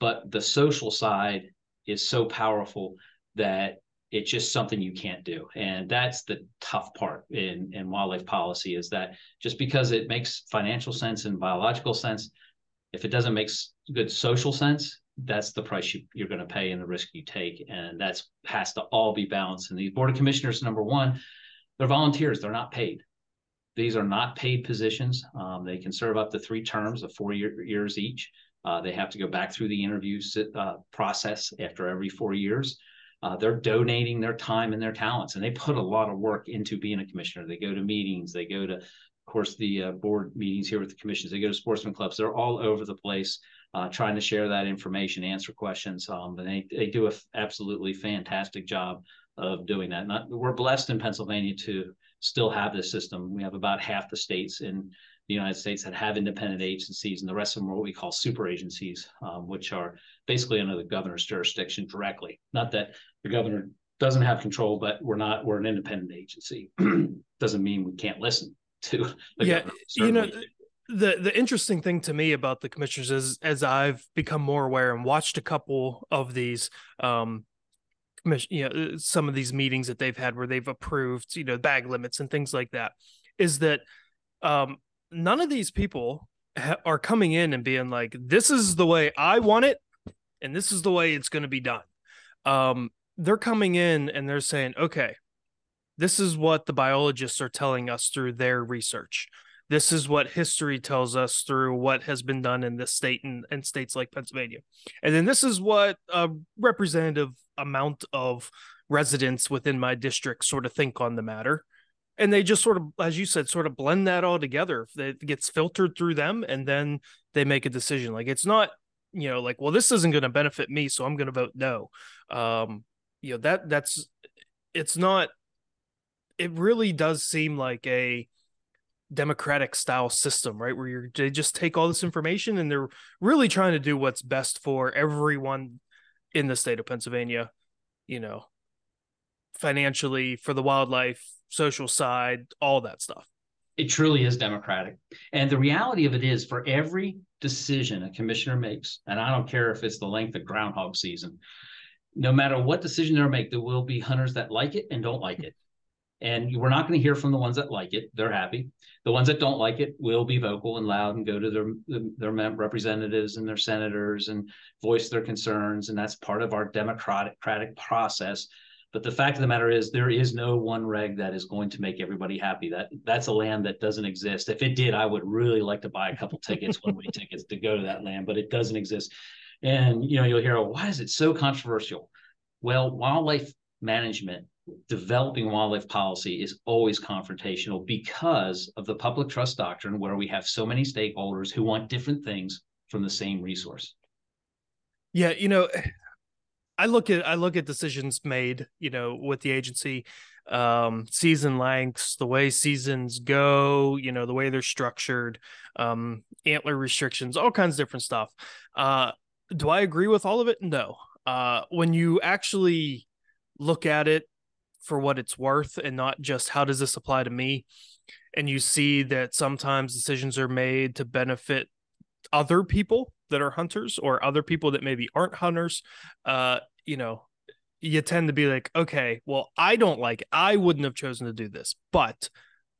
But the social side is so powerful that it's just something you can't do. And that's the tough part in, in wildlife policy is that just because it makes financial sense and biological sense, if it doesn't make good social sense, that's the price you, you're going to pay and the risk you take. And that's has to all be balanced. And these Board of Commissioners, number one, they're volunteers. They're not paid. These are not paid positions. Um, they can serve up to three terms of four year, years each. Uh, they have to go back through the interview uh, process after every four years. Uh, they're donating their time and their talents, and they put a lot of work into being a commissioner. They go to meetings. They go to, of course, the uh, board meetings here with the commissions. They go to sportsman clubs. They're all over the place uh, trying to share that information, answer questions, um, and they, they do an absolutely fantastic job of doing that. Not, we're blessed in Pennsylvania to still have this system. We have about half the states in the United States that have independent agencies, and the rest of them are what we call super agencies, um, which are basically under the governor's jurisdiction directly. Not that the governor doesn't have control, but we're not, we're an independent agency. Doesn't mean we can't listen to the yeah, governor. You know, the, the interesting thing to me about the commissioners is, as I've become more aware and watched a couple of these, um, you know, some of these meetings that they've had where they've approved, you know, bag limits and things like that, is that, um, none of these people ha- are coming in and being like, this is the way I want it, and this is the way it's going to be done. Um, they're coming in and they're saying, okay, this is what the biologists are telling us through their research. This is what history tells us through what has been done in this state and, and states like Pennsylvania. And then this is what a representative amount of residents within my district sort of think on the matter. And they just sort of, as you said, sort of blend that all together. It gets filtered through them, and then they make a decision. Like, it's not, you know, like, well, this isn't going to benefit me, so I'm going to vote no. Um, you know, that that's, it's not, it really does seem like a democratic style system, right? Where you're, they just take all this information and they're really trying to do what's best for everyone in the state of Pennsylvania, you know, financially, for the wildlife, social side, all that stuff. It truly is democratic. And the reality of it is, for every decision a commissioner makes, and I don't care if it's the length of groundhog season, no matter what decision they're make, there will be hunters that like it and don't like it. And we're not going to hear from the ones that like it. They're happy. The ones that don't like it will be vocal and loud and go to their, their representatives and their senators and voice their concerns. And that's part of our democratic process. But the fact of the matter is, there is no one reg that is going to make everybody happy. That that's a land that doesn't exist. If it did, I would really like to buy a couple tickets, one-way tickets to go to that land, but it doesn't exist. And, you know, you'll hear, why is it so controversial? Well, wildlife management, developing wildlife policy is always confrontational because of the public trust doctrine, where we have so many stakeholders who want different things from the same resource. Yeah, you know, I look at I look at decisions made, you know, with the agency, um, season lengths, the way seasons go, you know, the way they're structured, um, antler restrictions, all kinds of different stuff. Uh, do I agree with all of it? No. Uh, when you actually look at it for what it's worth and not just how does this apply to me, and you see that sometimes decisions are made to benefit other people that are hunters or other people that maybe aren't hunters, uh, you know, you tend to be like, okay, well, I don't like it. I wouldn't have chosen to do this, but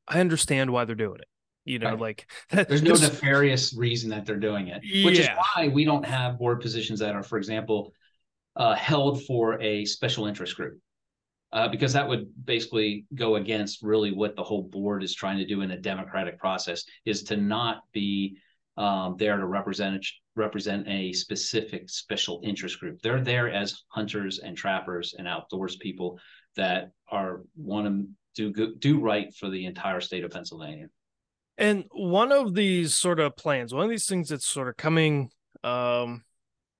I understand why they're doing it. You know, right. like that, there's no nefarious reason that they're doing it, which yeah. is why we don't have board positions that are, for example, uh, held for a special interest group, uh, because that would basically go against really what the whole board is trying to do in a democratic process, is to not be um, there to represent represent a specific special interest group. They're there as hunters and trappers and outdoors people that are want to do good, do right for the entire state of Pennsylvania. And one of these sort of plans, one of these things that's sort of coming um,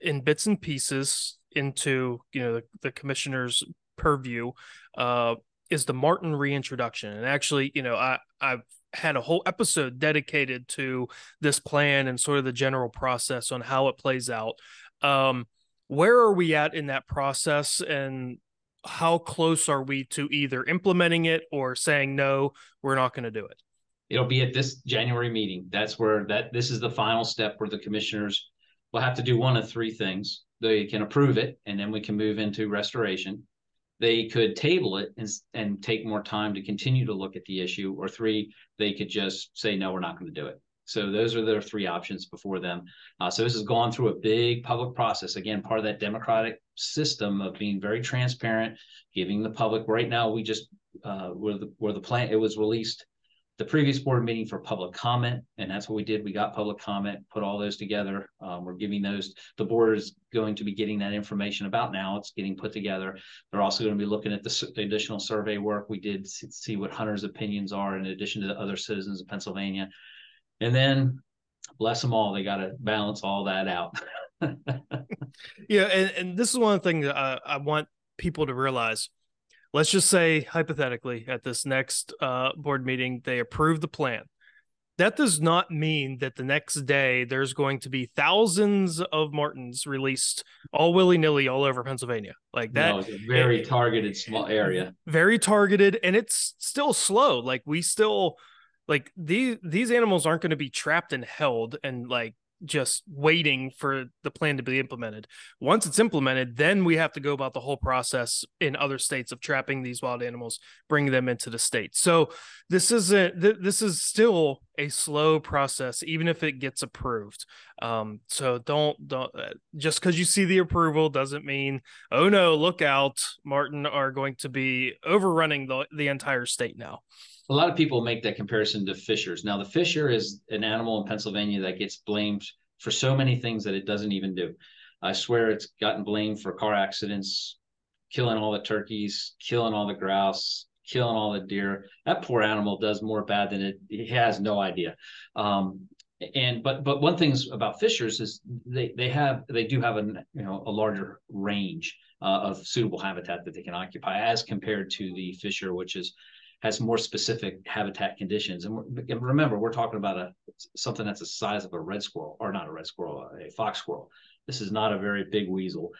in bits and pieces into, you know, the, the commissioner's purview uh, is the Martin reintroduction. And actually, you know, I, I've had a whole episode dedicated to this plan and sort of the general process on how it plays out. Um, where are we at in that process, and how close are we to either implementing it or saying, no, we're not going to do it? It'll be at this January meeting. That's where that this is the final step where the commissioners will have to do one of three things. They can approve it, and then we can move into restoration. They could table it and, and take more time to continue to look at the issue. Or three, they could just say, no, we're not going to do it. So those are their three options before them. Uh, so this has gone through a big public process. Again, part of that democratic system of being very transparent, giving the public. Right now, we just uh, where the where the plan it was released. The previous board meeting for public comment, and that's what we did. We got public comment, put all those together. Um, we're giving those, the board is going to be getting that information about now. It's getting put together. They're also going to be looking at the, the additional survey work we did to see what hunters' opinions are in addition to the other citizens of Pennsylvania. And then, bless them all, they got to balance all that out. yeah, and, and this is one thing that I, I want people to realize. Let's just say, hypothetically, at this next uh, board meeting, they approve the plan. That does not mean that the next day there's going to be thousands of Martins released all willy-nilly all over Pennsylvania. Like that. No, it's a very it, targeted small area. Very targeted, and it's still slow. Like we still, like these these animals aren't going to be trapped and held and like just waiting for the plan to be implemented. Once it's implemented, then we have to go about the whole process in other states of trapping these wild animals, bringing them into the state. So this isn't, th this is still a slow process, even if it gets approved. Um, so don't, don't just because you see the approval doesn't mean, oh no, look out, Martin are going to be overrunning the, the entire state now. A lot of people make that comparison to fishers. Now, the fisher is an animal in Pennsylvania that gets blamed for so many things that it doesn't even do. I swear it's gotten blamed for car accidents, killing all the turkeys, killing all the grouse, killing all the deer. That poor animal does more bad than it, it has no idea. Um, and but but one thing about fishers is they they have they do have a you know a larger range uh, of suitable habitat that they can occupy as compared to the fisher, which is has more specific habitat conditions. And, we're, and remember, we're talking about a something that's the size of a red squirrel, or not a red squirrel, a fox squirrel. This is not a very big weasel.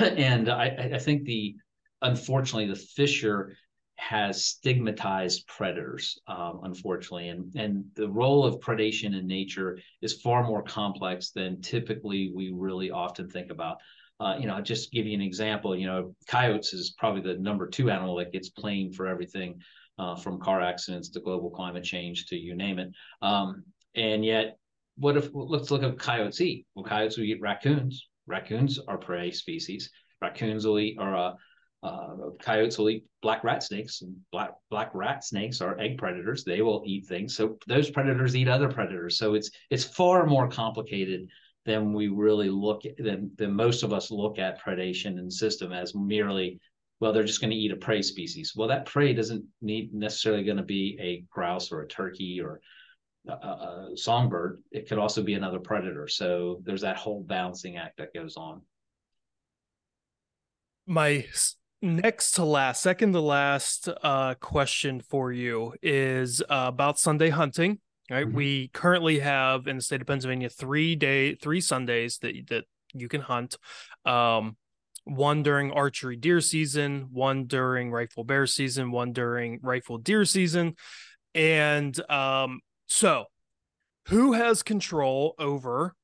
and I, I think the, unfortunately, the fisher has stigmatized predators, um, unfortunately. And, and the role of predation in nature is far more complex than typically we really often think about. Uh, you know, I'll just give you an example. You know, coyotes is probably the number two animal that gets blamed for everything uh, from car accidents to global climate change to you name it. Um, and yet, what if, let's look at coyotes eat. Well, coyotes will eat raccoons. Raccoons are prey species. Raccoons will eat, or uh, uh, coyotes will eat black rat snakes. And black, black rat snakes are egg predators. They will eat things. So those predators eat other predators. So it's, it's far more complicated then we really look at, then, then most of us look at predation and system as merely, well, they're just going to eat a prey species. Well, that prey doesn't need necessarily going to be a grouse or a turkey or a, a songbird. It could also be another predator. So there's that whole balancing act that goes on. my next to last, second to last uh, question for you is uh, about Sunday hunting. Right, mm-hmm. We currently have in the state of Pennsylvania three day, three Sundays that that you can hunt. Um, one during archery deer season, one during rifle bear season, one during rifle deer season, and um, so who has control over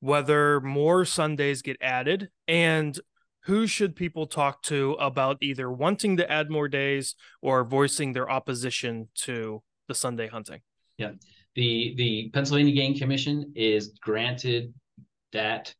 whether more Sundays get added, and who should people talk to about either wanting to add more days or voicing their opposition to the Sunday hunting? Yeah. The, the Pennsylvania Game Commission is granted that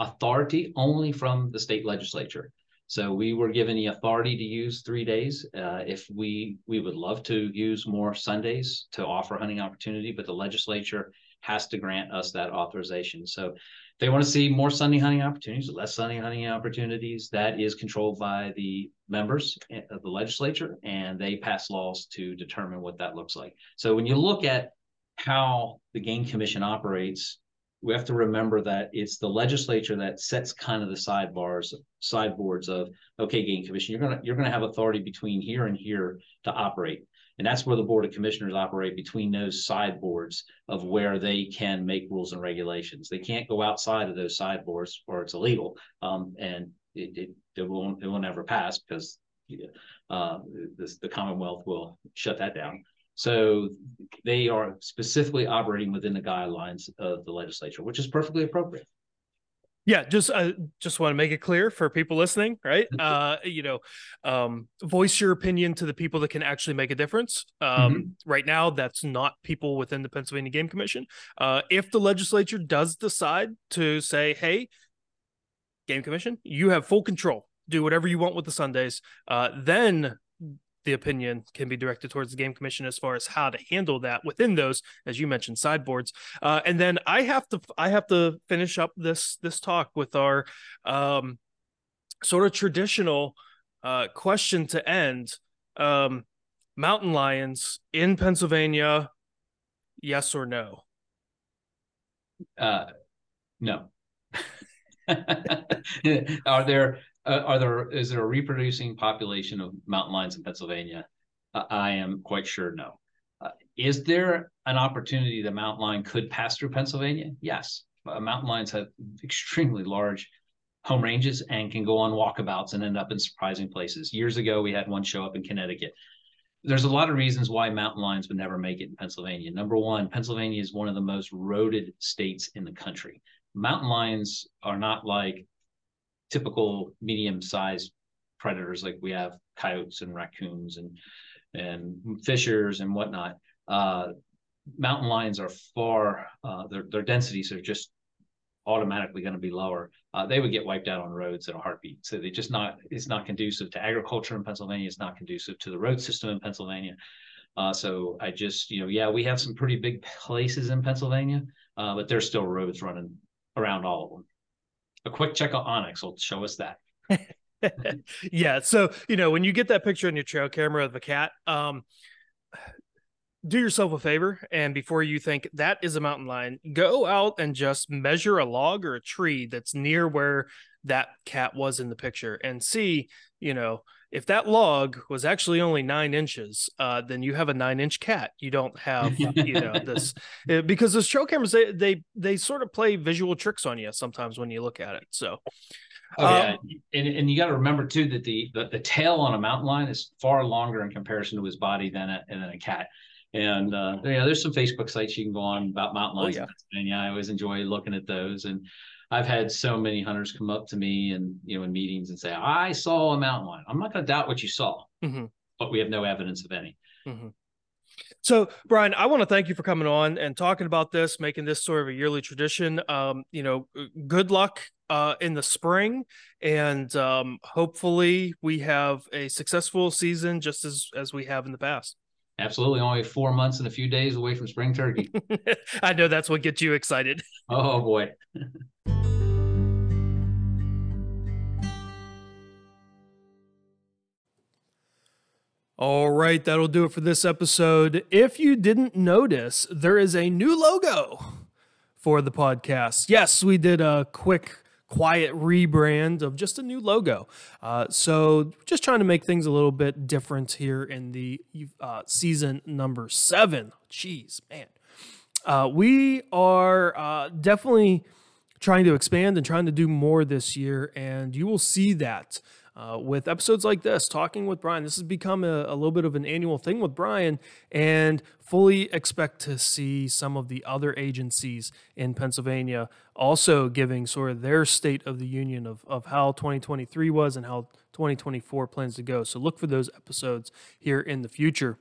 authority only from the state legislature. So we were given the authority to use three days. Uh, if we, we would love to use more Sundays to offer hunting opportunity, but the legislature has to grant us that authorization. So if they want to see more Sunday hunting opportunities, less Sunday hunting opportunities, that is controlled by the members of the legislature, and they pass laws to determine what that looks like. So when you look at how the Game Commission operates, we have to remember that it's the legislature that sets kind of the sidebars, sideboards of, okay, Game Commission, you're gonna you're gonna have authority between here and here to operate, and that's where the Board of Commissioners operate, between those sideboards of where they can make rules and regulations. They can't go outside of those sideboards, or it's illegal, um, and it, it it won't it won't ever pass because uh, this, the Commonwealth will shut that down. So they are specifically operating within the guidelines of the legislature, which is perfectly appropriate. Yeah, just I uh, just want to make it clear for people listening, right? Uh, you know, um, voice your opinion to the people that can actually make a difference. Um, mm-hmm. Right now, that's not people within the Pennsylvania Game Commission. Uh, if the legislature does decide to say, hey, Game Commission, you have full control, do whatever you want with the Sundays, uh, then the opinion can be directed towards the Game Commission as far as how to handle that within those, as you mentioned, sideboards. Uh, and then I have to I have to finish up this this talk with our um, sort of traditional uh, question to end. Um, mountain lions in Pennsylvania, yes or no? Uh, no. Are there? Uh, are there is there a reproducing population of mountain lions in Pennsylvania? Uh, I am quite sure no. Uh, is there an opportunity that mountain lion could pass through Pennsylvania? Yes. Uh, mountain lions have extremely large home ranges and can go on walkabouts and end up in surprising places. Years ago, we had one show up in Connecticut. There's a lot of reasons why mountain lions would never make it in Pennsylvania. Number one, Pennsylvania is one of the most roaded states in the country. Mountain lions are not like typical medium-sized predators like we have coyotes and raccoons and and fishers and whatnot. Uh, mountain lions are far, uh, their, their densities are just automatically going to be lower. Uh, they would get wiped out on roads in a heartbeat. So they just not, it's not conducive to agriculture in Pennsylvania. It's not conducive to the road system in Pennsylvania. Uh, so I just, you know, yeah, we have some pretty big places in Pennsylvania, uh, but there's still roads running around all of them. A quick check on Onyx will show us that. Yeah. So, you know, when you get that picture on your trail camera of a cat, um, do yourself a favor. And before you think that is a mountain lion, go out and just measure a log or a tree that's near where that cat was in the picture and see, you know, if that log was actually only nine inches, uh, then you have a nine inch cat. You don't have, you know, this because those trail cameras, they, they, they sort of play visual tricks on you sometimes when you look at it. So, oh, um, yeah. and, and you got to remember too, that the, the, the tail on a mountain lion is far longer in comparison to his body than a, than a cat. And, uh, yeah, there's some Facebook sites you can go on about mountain lions. Oh, yeah. And yeah, I always enjoy looking at those. And I've had so many hunters come up to me and, you know, in meetings and say, I saw a mountain lion. I'm not going to doubt what you saw, mm-hmm. but we have no evidence of any. Mm-hmm. So, Brian, I want to thank you for coming on and talking about this, making this sort of a yearly tradition. Um, you know, good luck uh, in the spring, and um, hopefully we have a successful season just as, as we have in the past. Absolutely. Only four months and a few days away from spring turkey. I know that's what gets you excited. Oh, boy. All right, that'll do it for this episode. If you didn't notice, there is a new logo for the podcast. Yes, we did a quick quiet rebrand of just a new logo. Uh, so just trying to make things a little bit different here in the uh, season number seven. Jeez, man. Uh, we are uh, definitely trying to expand and trying to do more this year, and you will see that uh, with episodes like this, talking with Brian. This has become a, a little bit of an annual thing with Brian, and fully expect to see some of the other agencies in Pennsylvania also giving sort of their state of the union of, of how twenty twenty-three was and how twenty twenty-four plans to go. So look for those episodes here in the future.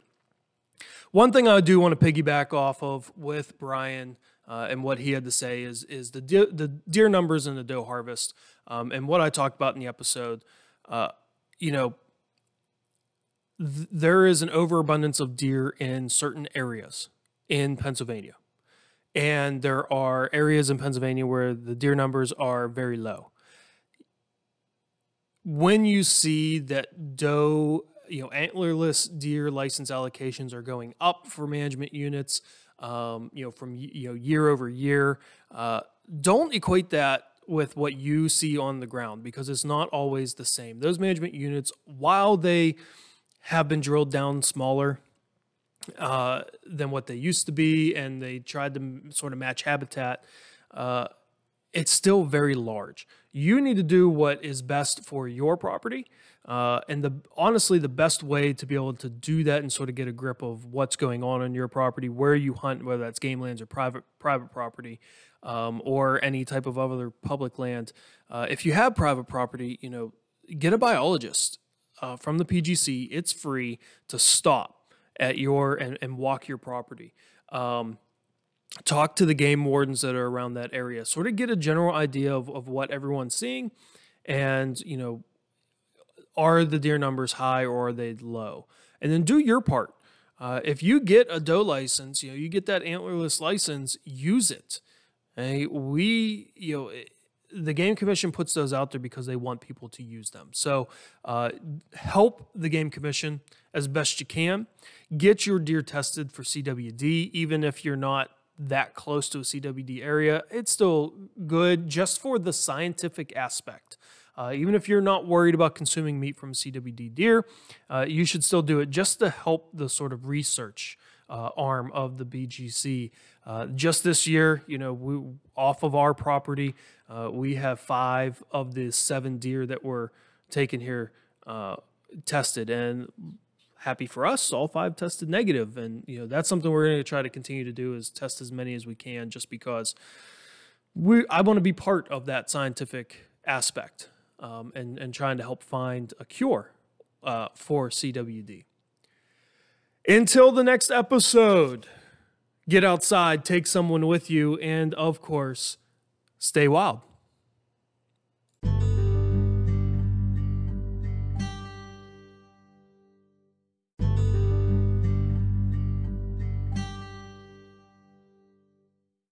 One thing I do want to piggyback off of with Brian uh, and what he had to say is is the deer, the deer numbers and the doe harvest, um, and what I talked about in the episode. Uh, you know, th there is an overabundance of deer in certain areas in Pennsylvania, and there are areas in Pennsylvania where the deer numbers are very low. When you see that doe, you know, antlerless deer license allocations are going up for management units, um, you know, from, you know, year over year. Uh, don't equate that with what you see on the ground, because it's not always the same. Those management units, while they have been drilled down smaller uh, than what they used to be, and they tried to sort of match habitat, uh, it's still very large. You need to do what is best for your property. Uh, and the honestly, the best way to be able to do that and sort of get a grip of what's going on on your property, where you hunt, whether that's game lands or private private property, um, or any type of other public land. Uh, if you have private property, you know, get a biologist uh, from the P G C. It's free to stop at your and, and walk your property. Um, talk to the game wardens that are around that area. Sort of get a general idea of, of what everyone's seeing, and you know. Are the deer numbers high or are they low? And then do your part. Uh, if you get a doe license, you know, you get that antlerless license, use it. Hey, we, you know, the Game Commission puts those out there because they want people to use them. So uh, help the Game Commission as best you can. Get your deer tested for C W D, even if you're not that close to a C W D area. It's still good just for the scientific aspect. Uh, even if you're not worried about consuming meat from C W D deer, uh, you should still do it just to help the sort of research uh, arm of the B G C. Uh, just this year, you know, we, off of our property, uh, we have five of the seven deer that were taken here uh, tested, and happy for us, all five tested negative. And you know, that's something we're going to try to continue to do, is test as many as we can, just because we I want to be part of that scientific aspect. Um, and, and trying to help find a cure uh, for C W D. Until the next episode, get outside, take someone with you, and of course, stay wild.